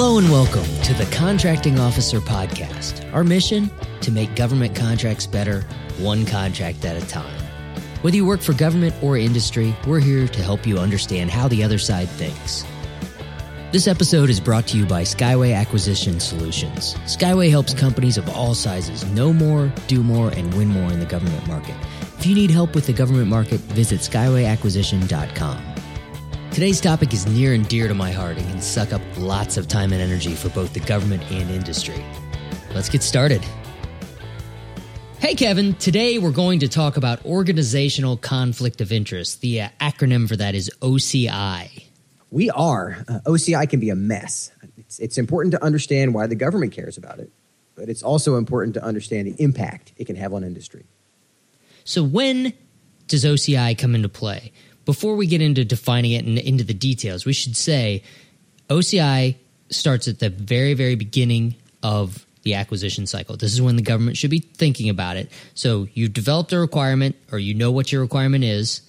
Hello and welcome to the Contracting Officer Podcast. Our mission, to make government contracts better, one contract at a time. Whether you work for government or industry, we're here to help you understand how the other side thinks. This episode is brought to you by Skyway Acquisition Solutions. Skyway helps companies of all sizes know more, do more, and win more in the government market. If you need help with the government market, visit skywayacquisition.com. Today's topic is near and dear to my heart and can suck up lots of time and energy for both the government and industry. Let's get started. Hey, Kevin. Today we're going to talk about organizational conflict of interest. The acronym for that is OCI. We are. OCI can be a mess. It's important to understand why the government cares about it, but it's also important to understand the impact it can have on industry. So when does OCI come into play? Before we get into defining it and into the details, we should say OCI starts at the very, very beginning of the acquisition cycle. This is when the government should be thinking about it. So you've developed a requirement, or you know what your requirement is.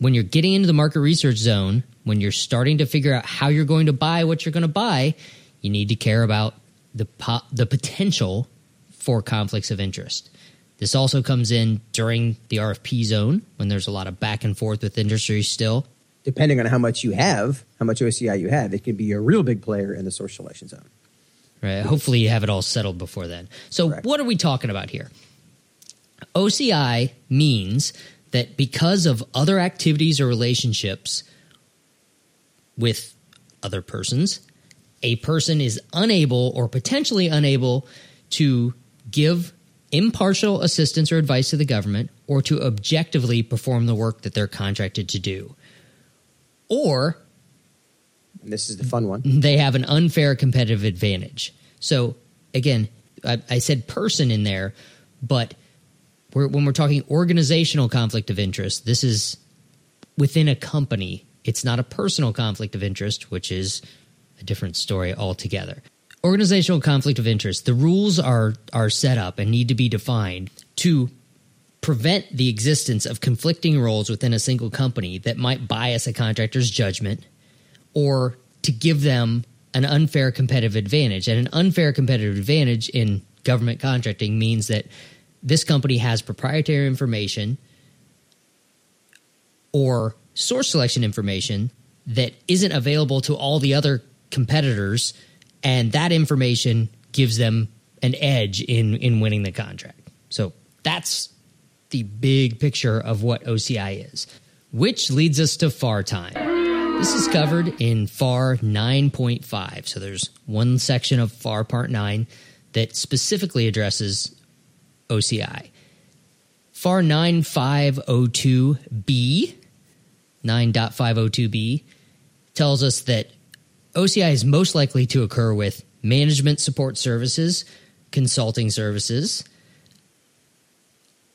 When you're getting into the market research zone, when you're starting to figure out how you're going to buy what you're going to buy, you need to care about the potential for conflicts of interest. This also comes in during the RFP zone when there's a lot of back and forth with industry still. Depending on how much you have, how much OCI you have, it can be a real big player in the source selection zone. Right. Hopefully you have it all settled before then. So correct. What are we talking about here? OCI means that because of other activities or relationships with other persons, a person is unable or potentially unable to give impartial assistance or advice to the government, or to objectively perform the work that they're contracted to do. Or, and this is the fun one, they have an unfair competitive advantage. So, again, I said person in there, but when we're talking organizational conflict of interest, this is within a company. It's not a personal conflict of interest, which is a different story altogether. Organizational conflict of interest, the rules are set up and need to be defined to prevent the existence of conflicting roles within a single company that might bias a contractor's judgment or to give them an unfair competitive advantage. And an unfair competitive advantage in government contracting means that this company has proprietary information or source selection information that isn't available to all the other competitors, and that information gives them an edge in winning the contract. So that's the big picture of what OCI is, which leads us to FAR time. This is covered in FAR 9.5. So there's one section of FAR Part 9 that specifically addresses OCI. FAR 9.502B, 9.502B, tells us that OCI is most likely to occur with management support services, consulting services,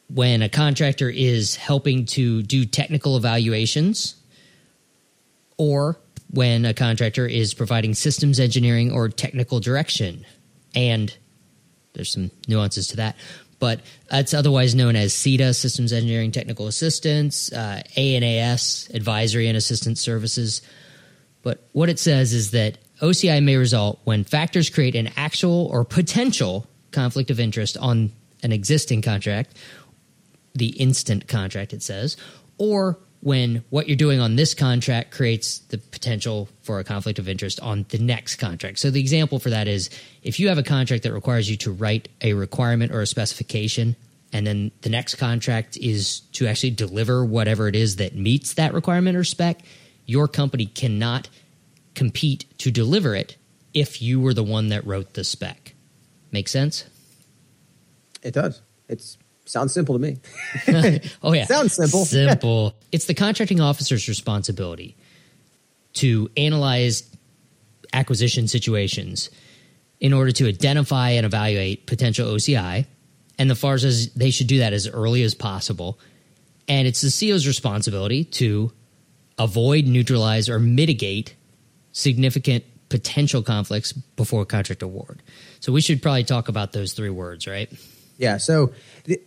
when a contractor is helping to do technical evaluations, or when a contractor is providing systems engineering or technical direction. And there's some nuances to that, but that's otherwise known as SETA, Systems Engineering Technical Assistance, ANAS, Advisory and Assistance Services. But what it says is that OCI may result when factors create an actual or potential conflict of interest on an existing contract, the instant contract it says, or when what you're doing on this contract creates the potential for a conflict of interest on the next contract. So the example for that is if you have a contract that requires you to write a requirement or a specification, and then the next contract is to actually deliver whatever it is that meets that requirement or spec, your company cannot compete to deliver it if you were the one that wrote the spec. Make sense? It does. It sounds simple to me. Oh, yeah. Sounds simple. Simple. It's the contracting officer's responsibility to analyze acquisition situations in order to identify and evaluate potential OCI. And the FAR says they should do that as early as possible. And it's the CEO's responsibility to avoid, neutralize, or mitigate significant potential conflicts before contract award. So we should probably talk about those three words, right? Yeah. So,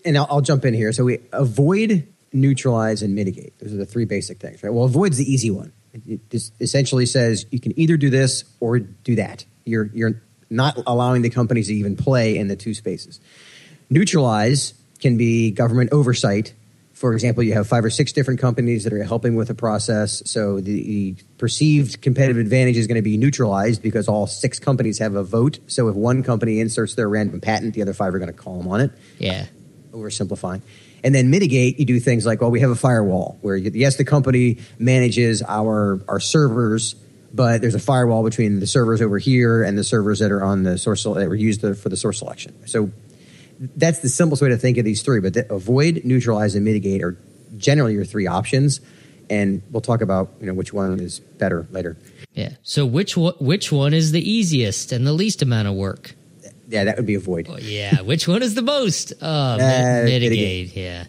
and I'll jump in here. So we avoid, neutralize, and mitigate. Those are the three basic things, right? Well, avoid's the easy one. It essentially says you can either do this or do that. You're not allowing the companies to even play in the two spaces. Neutralize can be government oversight. For example, you have 5 or 6 different companies that are helping with the process. So the perceived competitive advantage is going to be neutralized because all 6 companies have a vote. So if one company inserts their random patent, the other 5 are going to call them on it. Yeah. Oversimplifying. And then mitigate, you do things like, well, we have a firewall where, yes, the company manages our servers, but there's a firewall between the servers over here and the servers that are on the source that were used for the source selection. So that's the simplest way to think of these three. But avoid, neutralize, and mitigate are generally your 3 options, and we'll talk about which one is better later. Yeah. So which one is the easiest and the least amount of work? Yeah, that would be avoid. Oh, yeah. Which one is the most? Mitigate. Yeah.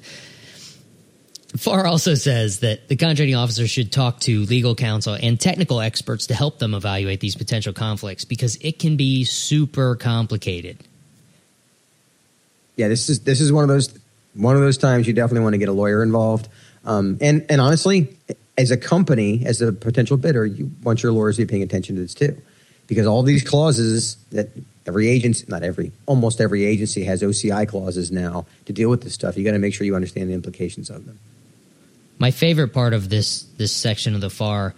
FAR also says that the contracting officer should talk to legal counsel and technical experts to help them evaluate these potential conflicts because it can be super complicated. Yeah, this is one of those times you definitely want to get a lawyer involved. And honestly, as a company, as a potential bidder, you want your lawyers to be paying attention to this too, because all these clauses that almost every agency has OCI clauses now to deal with this stuff. You got to make sure you understand the implications of them. My favorite part of this section of the FAR,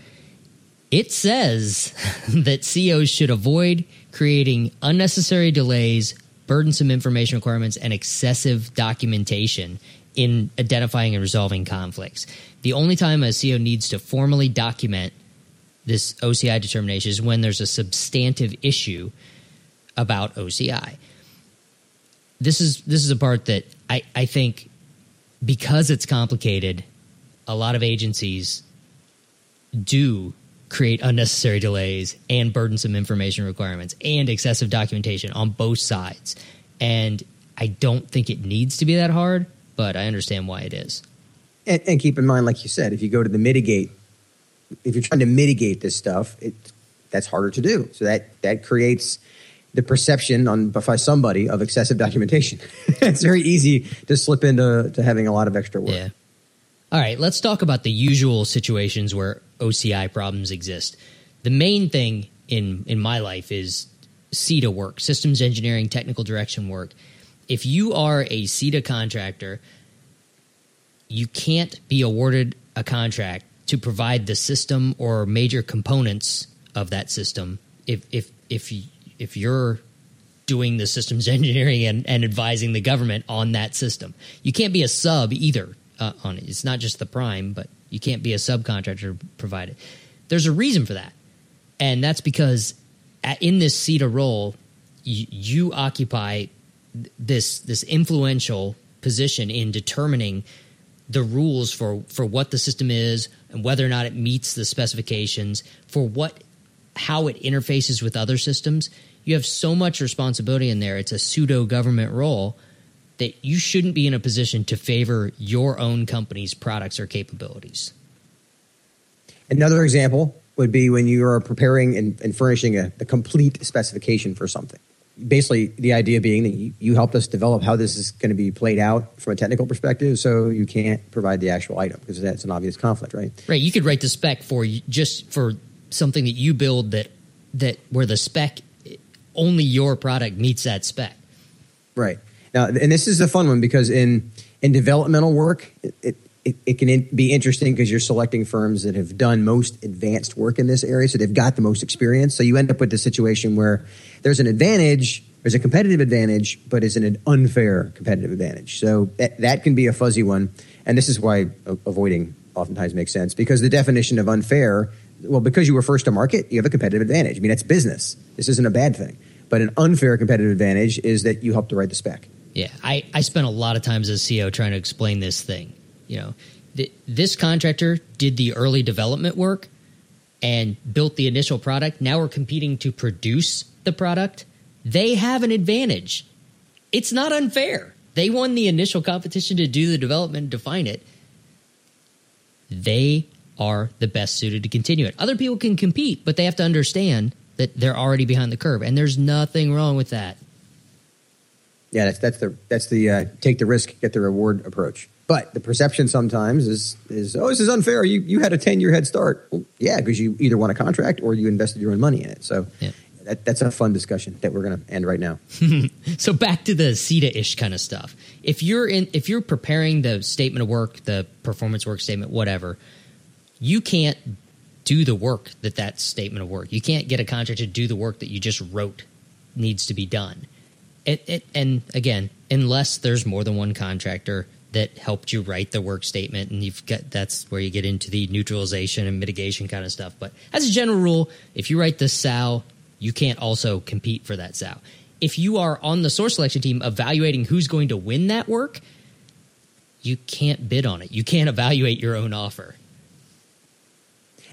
it says that COs should avoid creating unnecessary delays, burdensome information requirements, and excessive documentation in identifying and resolving conflicts. The only time a CO needs to formally document this OCI determination is when there's a substantive issue about OCI. This is a part that I think, because it's complicated, a lot of agencies do create unnecessary delays and burdensome information requirements and excessive documentation on both sides. And I don't think it needs to be that hard, but I understand why it is. And keep in mind, like you said, if you go to the mitigate, if you're trying to mitigate this stuff, that's harder to do. So that creates the perception by somebody of excessive documentation. It's very easy to slip into having a lot of extra work. Yeah. All right, let's talk about the usual situations where OCI problems exist. The main thing in my life is SETA work, systems engineering, technical direction work. If you are a SETA contractor, you can't be awarded a contract to provide the system or major components of that system if you're doing the systems engineering and advising the government on that system. You can't be a sub either on it. It's not just the prime, but you can't be a subcontractor provided. There's a reason for that, and that's because in this SETA role, you occupy this influential position in determining the rules for what the system is and whether or not it meets the specifications, for how it interfaces with other systems. You have so much responsibility in there. It's a pseudo-government role that you shouldn't be in a position to favor your own company's products or capabilities. Another example would be when you are preparing and furnishing a complete specification for something. Basically, the idea being that you helped us develop how this is going to be played out from a technical perspective, so you can't provide the actual item because that's an obvious conflict, right? Right. You could write the spec for something that you build that where the spec, only your product meets that spec. Right. Now, and this is the fun one because in developmental work, it can be interesting because you're selecting firms that have done most advanced work in this area, so they've got the most experience. So you end up with this situation where there's a competitive advantage, but it's an unfair competitive advantage. So that can be a fuzzy one, and this is why avoiding oftentimes makes sense, because the definition of unfair, well, because you were first to market, you have a competitive advantage. I mean, that's business. This isn't a bad thing. But an unfair competitive advantage is that you helped to write the spec. Yeah, I spent a lot of times as CEO trying to explain this thing. This contractor did the early development work and built the initial product. Now we're competing to produce the product. They have an advantage. It's not unfair. They won the initial competition to do the development and define it. They are the best suited to continue it. Other people can compete, but they have to understand that they're already behind the curve, and there's nothing wrong with that. Yeah, that's the take the risk, get the reward approach. But the perception sometimes is oh, this is unfair. You had a 10-year head start. Well, yeah, because you either won a contract or you invested your own money in it. So yeah. That's a fun discussion that we're going to end right now. So back to the SETA-ish kind of stuff. If you're preparing the statement of work, the performance work statement, whatever, you can't do the work that statement of work. You can't get a contractor to do the work that you just wrote needs to be done. And again, unless there's more than one contractor that helped you write the work statement, and that's where you get into the neutralization and mitigation kind of stuff. But as a general rule, if you write the SOW, you can't also compete for that SOW. If you are on the source selection team evaluating who's going to win that work, you can't bid on it. You can't evaluate your own offer.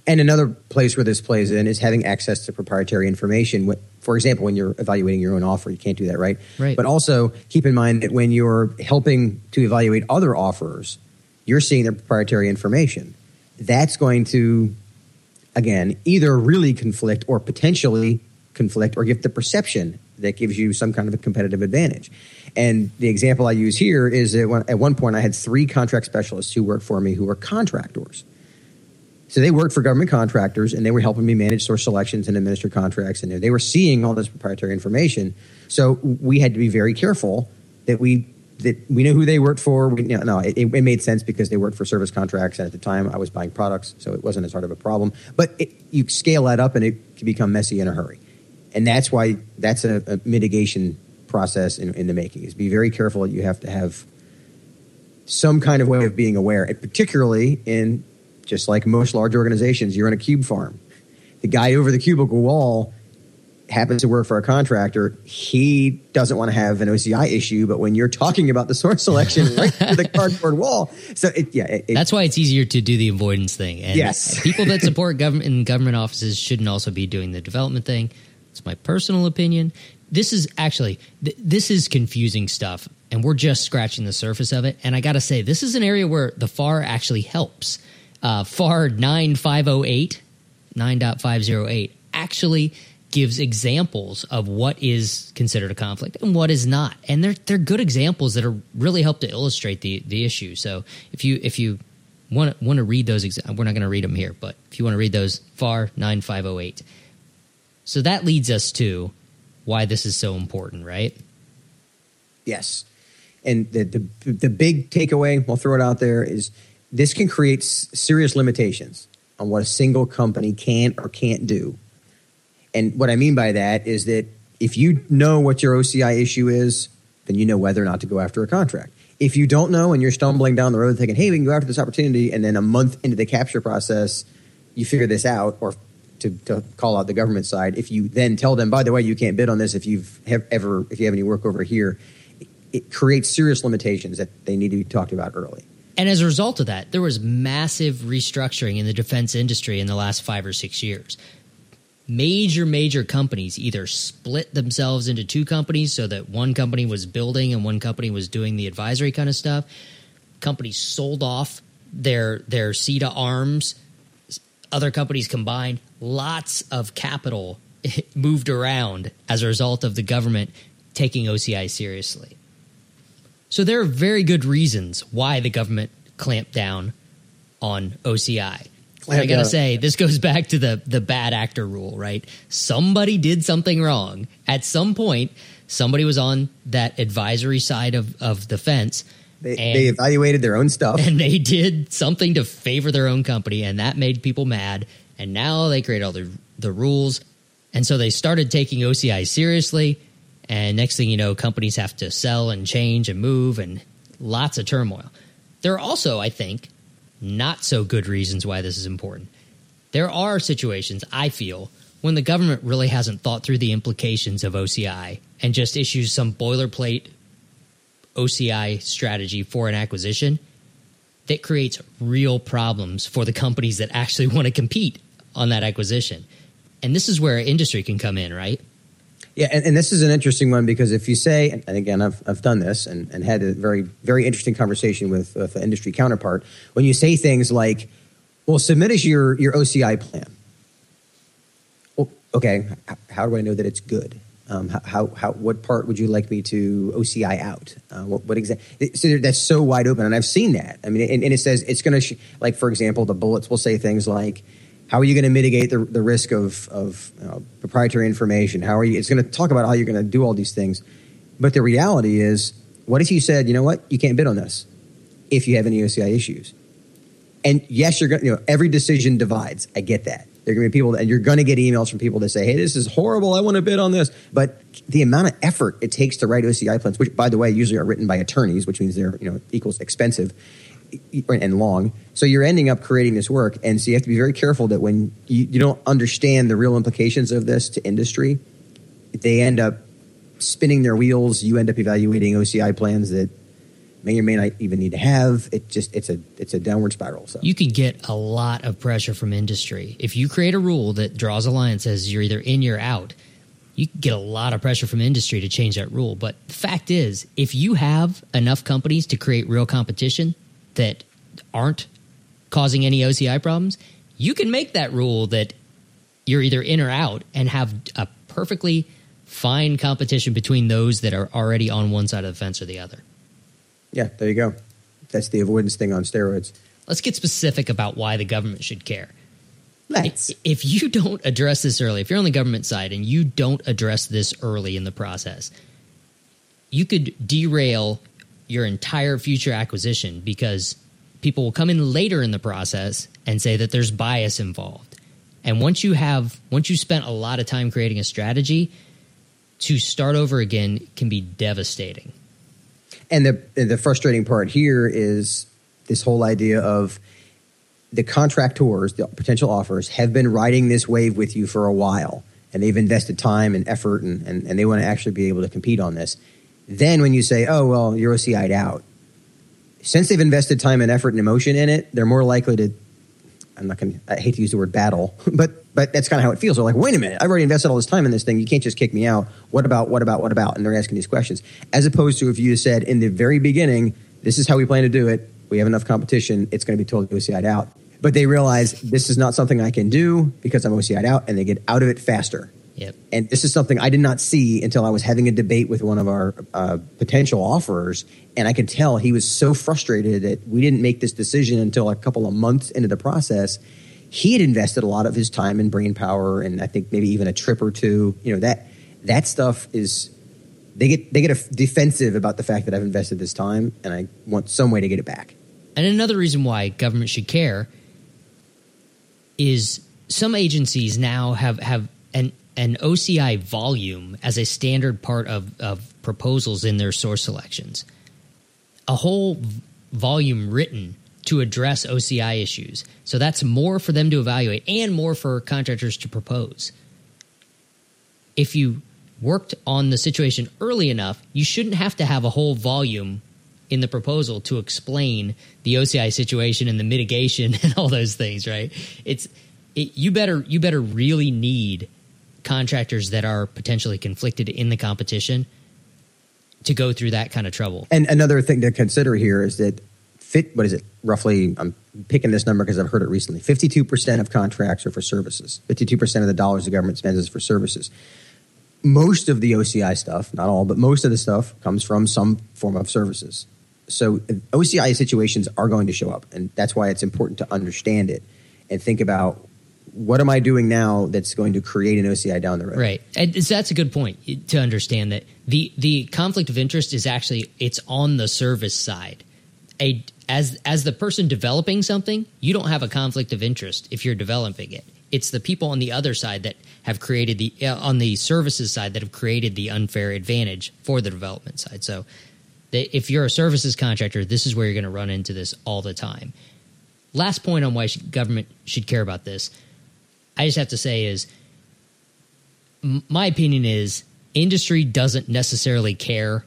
And another place where this plays in is having access to proprietary information. For example, when you're evaluating your own offer, you can't do that, right? Right. But also keep in mind that when you're helping to evaluate other offers, you're seeing their proprietary information. That's going to, again, either really conflict or potentially conflict or give the perception that gives you some kind of a competitive advantage. And the example I use here is that at one point I had 3 contract specialists who worked for me who were contractors. So they worked for government contractors, and they were helping me manage source selections and administer contracts, and they were seeing all this proprietary information. So we had to be very careful that we knew who they worked for. It made sense because they worked for service contracts, and at the time I was buying products, so it wasn't as hard of a problem. But you scale that up, and it can become messy in a hurry. And that's why that's a mitigation process in the making, is be very careful. You have to have some kind of way of being aware, and particularly in – just like most large organizations, you're in a cube farm. The guy over the cubicle wall happens to work for a contractor. He doesn't want to have an OCI issue, but when you're talking about the source selection right to the cardboard wall. So that's why it's easier to do the avoidance thing. And yes. People that support government in government offices shouldn't also be doing the development thing. It's my personal opinion. This is actually this is confusing stuff, and we're just scratching the surface of it. And I got to say, this is an area where the FAR actually helps. FAR 9.508 actually gives examples of what is considered a conflict and what is not, and they're good examples that are really help to illustrate the issue. So if you want to read those, we're not going to read them here, but if you want to read those, FAR 9.508. So that leads us to why this is so important, right? Yes, and the big takeaway, we'll throw it out there, is this can create serious limitations on what a single company can or can't do. And what I mean by that is that if you know what your OCI issue is, then you know whether or not to go after a contract. If you don't know and you're stumbling down the road thinking, hey, we can go after this opportunity, and then a month into the capture process, you figure this out, or to call out the government side, if you then tell them, by the way, you can't bid on this if you have any work over here, it creates serious limitations that they need to be talked about early. And as a result of that, there was massive restructuring in the defense industry in the last 5 or 6 years. Major companies either split themselves into 2 companies so that one company was building and one company was doing the advisory kind of stuff. Companies sold off their SETA arms. Other companies combined. Lots of capital moved around as a result of the government taking OCI seriously. So there are very good reasons why the government clamped down on OCI. I got to say, this goes back to the bad actor rule, right? Somebody did something wrong. At some point, somebody was on that advisory side of the fence. They evaluated their own stuff. And they did something to favor their own company, and that made people mad. And now they create all the rules. And so they started taking OCI seriously. And next thing you know, companies have to sell and change and move, and lots of turmoil. There are also, I think, not so good reasons why this is important. There are situations, I feel, when the government really hasn't thought through the implications of OCI and just issues some boilerplate OCI strategy for an acquisition that creates real problems for the companies that actually want to compete on that acquisition. And this is where industry can come in, right? Yeah, and this is an interesting one, because if you say, and again, I've done this and had a very, very interesting conversation with an industry counterpart, when you say things like, well, submit us your OCI plan. Well, okay, how do I know that it's good? What part would you like me to OCI out? What exactly? So that's so wide open, and I've seen that. I mean, and it says it's going to like, for example, the bullets will say things like, "How are you going to mitigate the risk of proprietary information? How are you?" It's going to talk about how you're going to do all these things, but the reality is, what if you said, "You know what? You can't bid on this if you have any OCI issues." And yes, you're going. You know, every decision divides. I get that. There are going to be people, and you're going to get emails from people that say, "Hey, this is horrible. I want to bid on this." But the amount of effort it takes to write OCI plans, which, by the way, usually are written by attorneys, which means they're equals expensive and long. So you're ending up creating this work, and so you have to be very careful that when you don't understand the real implications of this to industry, they end up spinning their wheels. You end up evaluating OCI plans that may or may not even need to have. It's a downward spiral. So you could get a lot of pressure from industry if you create a rule that draws a line and says you're either in or out. You could get a lot of pressure from industry to change that rule. But the fact is, if you have enough companies to create real competition that aren't causing any OCI problems, you can make that rule that you're either in or out and have a perfectly fine competition between those that are already on one side of the fence or the other. Yeah, there you go. That's the avoidance thing on steroids. Let's get specific about why the government should care. If you don't address this early, if you're on the government side and you don't address this early in the process, you could derail your entire future acquisition because people will come in later in the process and say that there's bias involved. And once you spent a lot of time creating a strategy, to start over again can be devastating. And the frustrating part here is this whole idea of the contractors, the potential offers, have been riding this wave with you for a while, and they've invested time and effort, and they want to actually be able to compete on this. Then when you say, oh, well, you're OCI'd out, since they've invested time and effort and emotion in it, they're more likely to – I hate to use the word battle, but that's kind of how it feels. They're like, wait a minute, I've already invested all this time in this thing. You can't just kick me out. What about? And they're asking these questions. As opposed to if you said in the very beginning, this is how we plan to do it. We have enough competition. It's going to be totally OCI'd out. But they realize this is not something I can do because I'm OCI'd out, and they get out of it faster. Yep. And this is something I did not see until I was having a debate with one of our potential offerers, and I could tell he was so frustrated that we didn't make this decision until a couple of months into the process. He had invested a lot of his time and brain power, and I think maybe even a trip or two. You know, that stuff is they get defensive about the fact that I've invested this time, and I want some way to get it back. And another reason why government should care is some agencies now have an OCI volume as a standard part of proposals in their source selections, a whole volume written to address OCI issues. So that's more for them to evaluate and more for contractors to propose. If you worked on the situation early enough, you shouldn't have to have a whole volume in the proposal to explain the OCI situation and the mitigation and all those things, right? You better really need contractors that are potentially conflicted in the competition to go through that kind of trouble. And another thing to consider here is that what is it? Roughly, I'm picking this number because I've heard it recently. 52% of contracts are for services. 52% of the dollars the government spends is for services. Most of the OCI stuff, not all, but most of the stuff comes from some form of services. So OCI situations are going to show up, and that's why it's important to understand it and think about what am I doing now that's going to create an OCI down the road. Right. And that's a good point to understand that the conflict of interest is actually it's on the service side. As the person developing something, you don't have a conflict of interest if you're developing it. It's the people on the other side that have created on the services side that have created the unfair advantage for the development side. So if you're a services contractor, this is where you're going to run into this all the time. Last point on why government should care about this, I just have to say is my opinion is industry doesn't necessarily care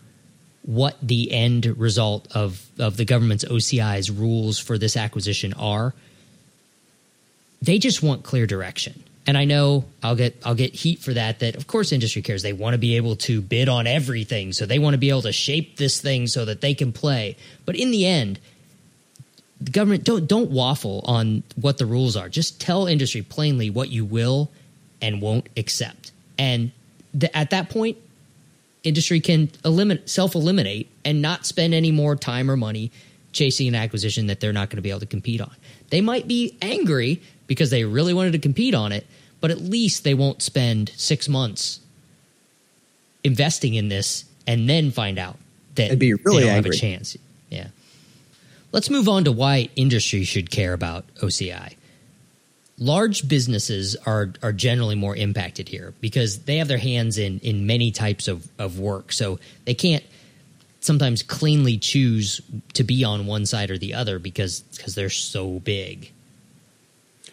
what the end result of the government's OCI's rules for this acquisition are. They just want clear direction. And I know I'll get heat for that of course industry cares. They want to be able to bid on everything. So they want to be able to shape this thing so that they can play. But in the end, the government don't waffle on what the rules are. Just tell industry plainly what you will and won't accept. And at that point, industry can self-eliminate and not spend any more time or money chasing an acquisition that they're not going to be able to compete on. They might be angry because they really wanted to compete on it, but at least they won't spend 6 months investing in this and then find out that be really they don't have a chance. Yeah. Let's move on to why industry should care about OCI. Large businesses are generally more impacted here because they have their hands in many types of work. So they can't sometimes cleanly choose to be on one side or the other because they're so big.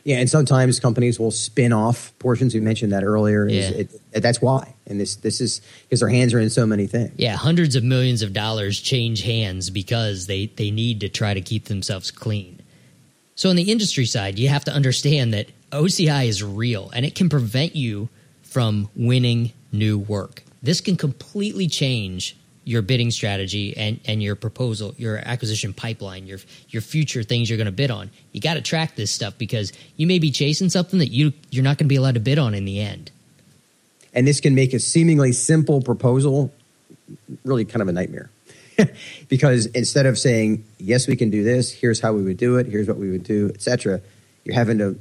Yeah, and sometimes companies will spin off portions. We mentioned that earlier. Yeah. That's why. And this is because their hands are in so many things. Yeah, hundreds of millions of dollars change hands because they need to try to keep themselves clean. So on the industry side, you have to understand that OCI is real and it can prevent you from winning new work. This can completely change your bidding strategy and your proposal, your acquisition pipeline, your future things you're going to bid on. You got to track this stuff because you may be chasing something that you're not going to be allowed to bid on in the end. And this can make a seemingly simple proposal really kind of a nightmare. Because instead of saying, yes, we can do this, here's how we would do it, here's what we would do, etc., you're having to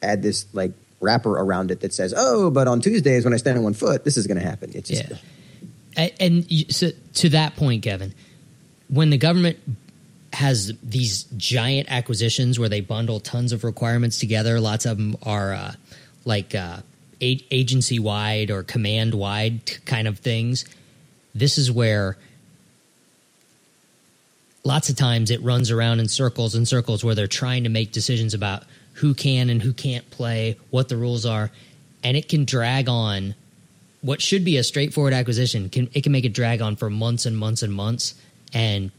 add this like wrapper around it that says, oh, but on Tuesdays when I stand on one foot, this is going to happen. It's just, yeah. And so to that point, Kevin, when the government has these giant acquisitions where they bundle tons of requirements together, lots of them are agency-wide or command-wide kind of things, this is where lots of times it runs around in circles and circles where they're trying to make decisions about who can and who can't play, what the rules are, and it can drag on what should be a straightforward acquisition. It can make it drag on for months and months and months and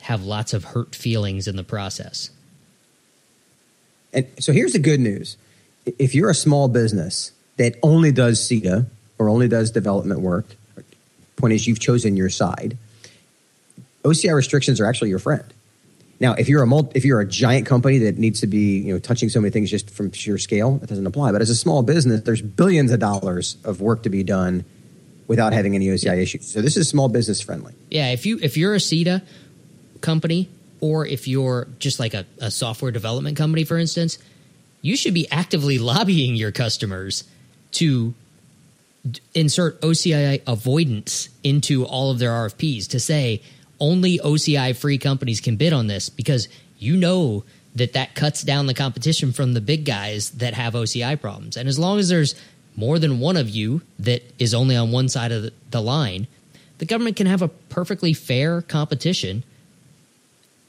have lots of hurt feelings in the process. And so here's the good news. If you're a small business that only does SETA or only does development work, point is you've chosen your side, OCI restrictions are actually your friend. Now, if you're a giant company that needs to be, touching so many things just from sheer scale, it doesn't apply. But as a small business, there's billions of dollars of work to be done without having any OCI issues. So this is small business friendly. Yeah, if you're a SETA company or if you're just like a software development company, for instance, you should be actively lobbying your customers to insert OCI avoidance into all of their RFPs to say, only OCI-free companies can bid on this because you know that cuts down the competition from the big guys that have OCI problems. And as long as there's more than one of you that is only on one side of the line, the government can have a perfectly fair competition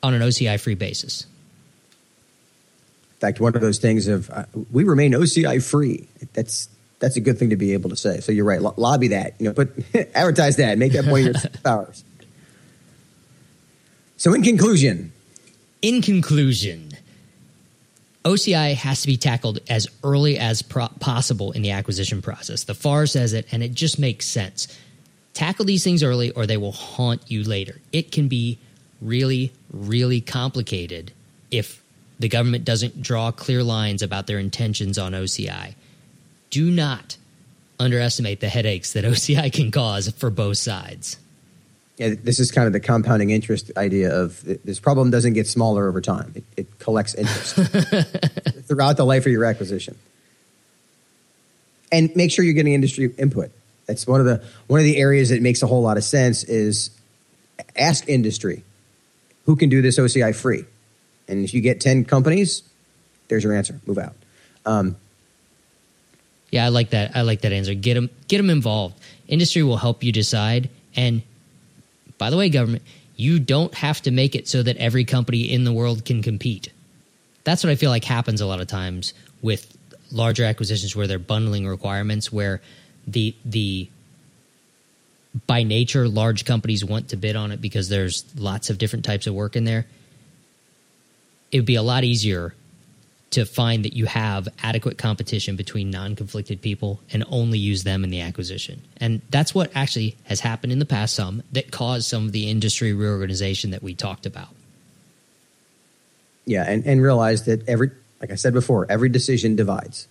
on an OCI-free basis. In fact, one of those things of we remain OCI-free, that's a good thing to be able to say. So you're right, lobby that, but advertise that, make that one of your powers. So in conclusion, OCI has to be tackled as early as possible in the acquisition process. The FAR says it, and it just makes sense. Tackle these things early or they will haunt you later. It can be really, really complicated if the government doesn't draw clear lines about their intentions on OCI. Do not underestimate the headaches that OCI can cause for both sides. Yeah, this is kind of the compounding interest idea of this problem doesn't get smaller over time. It collects interest throughout the life of your acquisition. And make sure you're getting industry input. That's one of the areas that makes a whole lot of sense is ask industry, who can do this OCI free? And if you get 10 companies, there's your answer. Move out. Yeah, I like that. I like that answer. Get them involved. Industry will help you decide. And by the way, government, you don't have to make it so that every company in the world can compete. That's what I feel like happens a lot of times with larger acquisitions where they're bundling requirements, where the by nature large companies want to bid on it because there's lots of different types of work in there. It would be a lot easier to find that you have adequate competition between non-conflicted people and only use them in the acquisition. And that's what actually has happened in the past some that caused some of the industry reorganization that we talked about. Yeah, and realize that every Like I said before, every decision divides.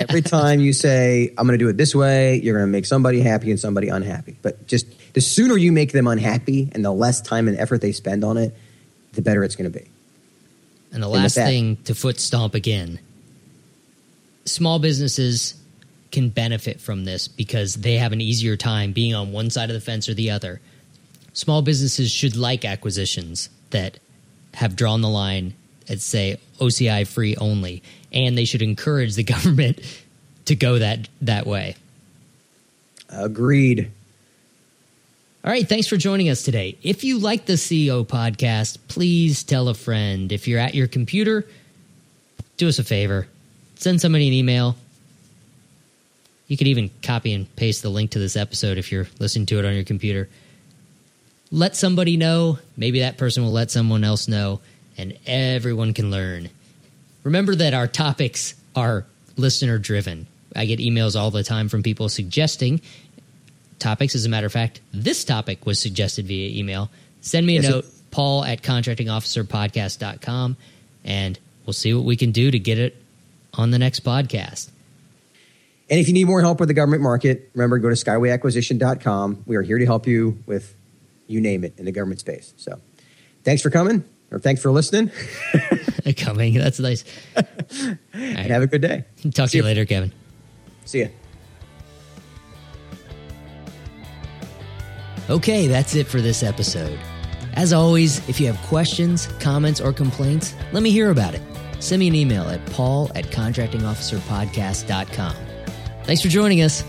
Every time you say, I'm going to do it this way, you're going to make somebody happy and somebody unhappy. But just the sooner you make them unhappy and the less time and effort they spend on it, the better it's going to be. And the last thing to foot stomp again, small businesses can benefit from this because they have an easier time being on one side of the fence or the other. Small businesses should like acquisitions that have drawn the line at, say, OCI free only, and they should encourage the government to go that way. Agreed. All right, thanks for joining us today. If you like the CEO podcast, please tell a friend. If you're at your computer, do us a favor. Send somebody an email. You could even copy and paste the link to this episode if you're listening to it on your computer. Let somebody know. Maybe that person will let someone else know, and everyone can learn. Remember that our topics are listener-driven. I get emails all the time from people suggesting topics. As a matter of fact, this topic was suggested via email. Send me a note, paul@contractingofficerpodcast.com, and we'll see what we can do to get it on the next podcast. And if you need more help with the government market, remember, go to skywayacquisition.com. We are here to help you with you name it in the government space. So thanks for coming, or thanks for listening. Coming. That's nice. All right. And have a good day. Talk to you later, Kevin. See ya. Okay, that's it for this episode. As always, if you have questions, comments, or complaints, let me hear about it. Send me an email at paul@contractingofficerpodcast.com. Thanks for joining us.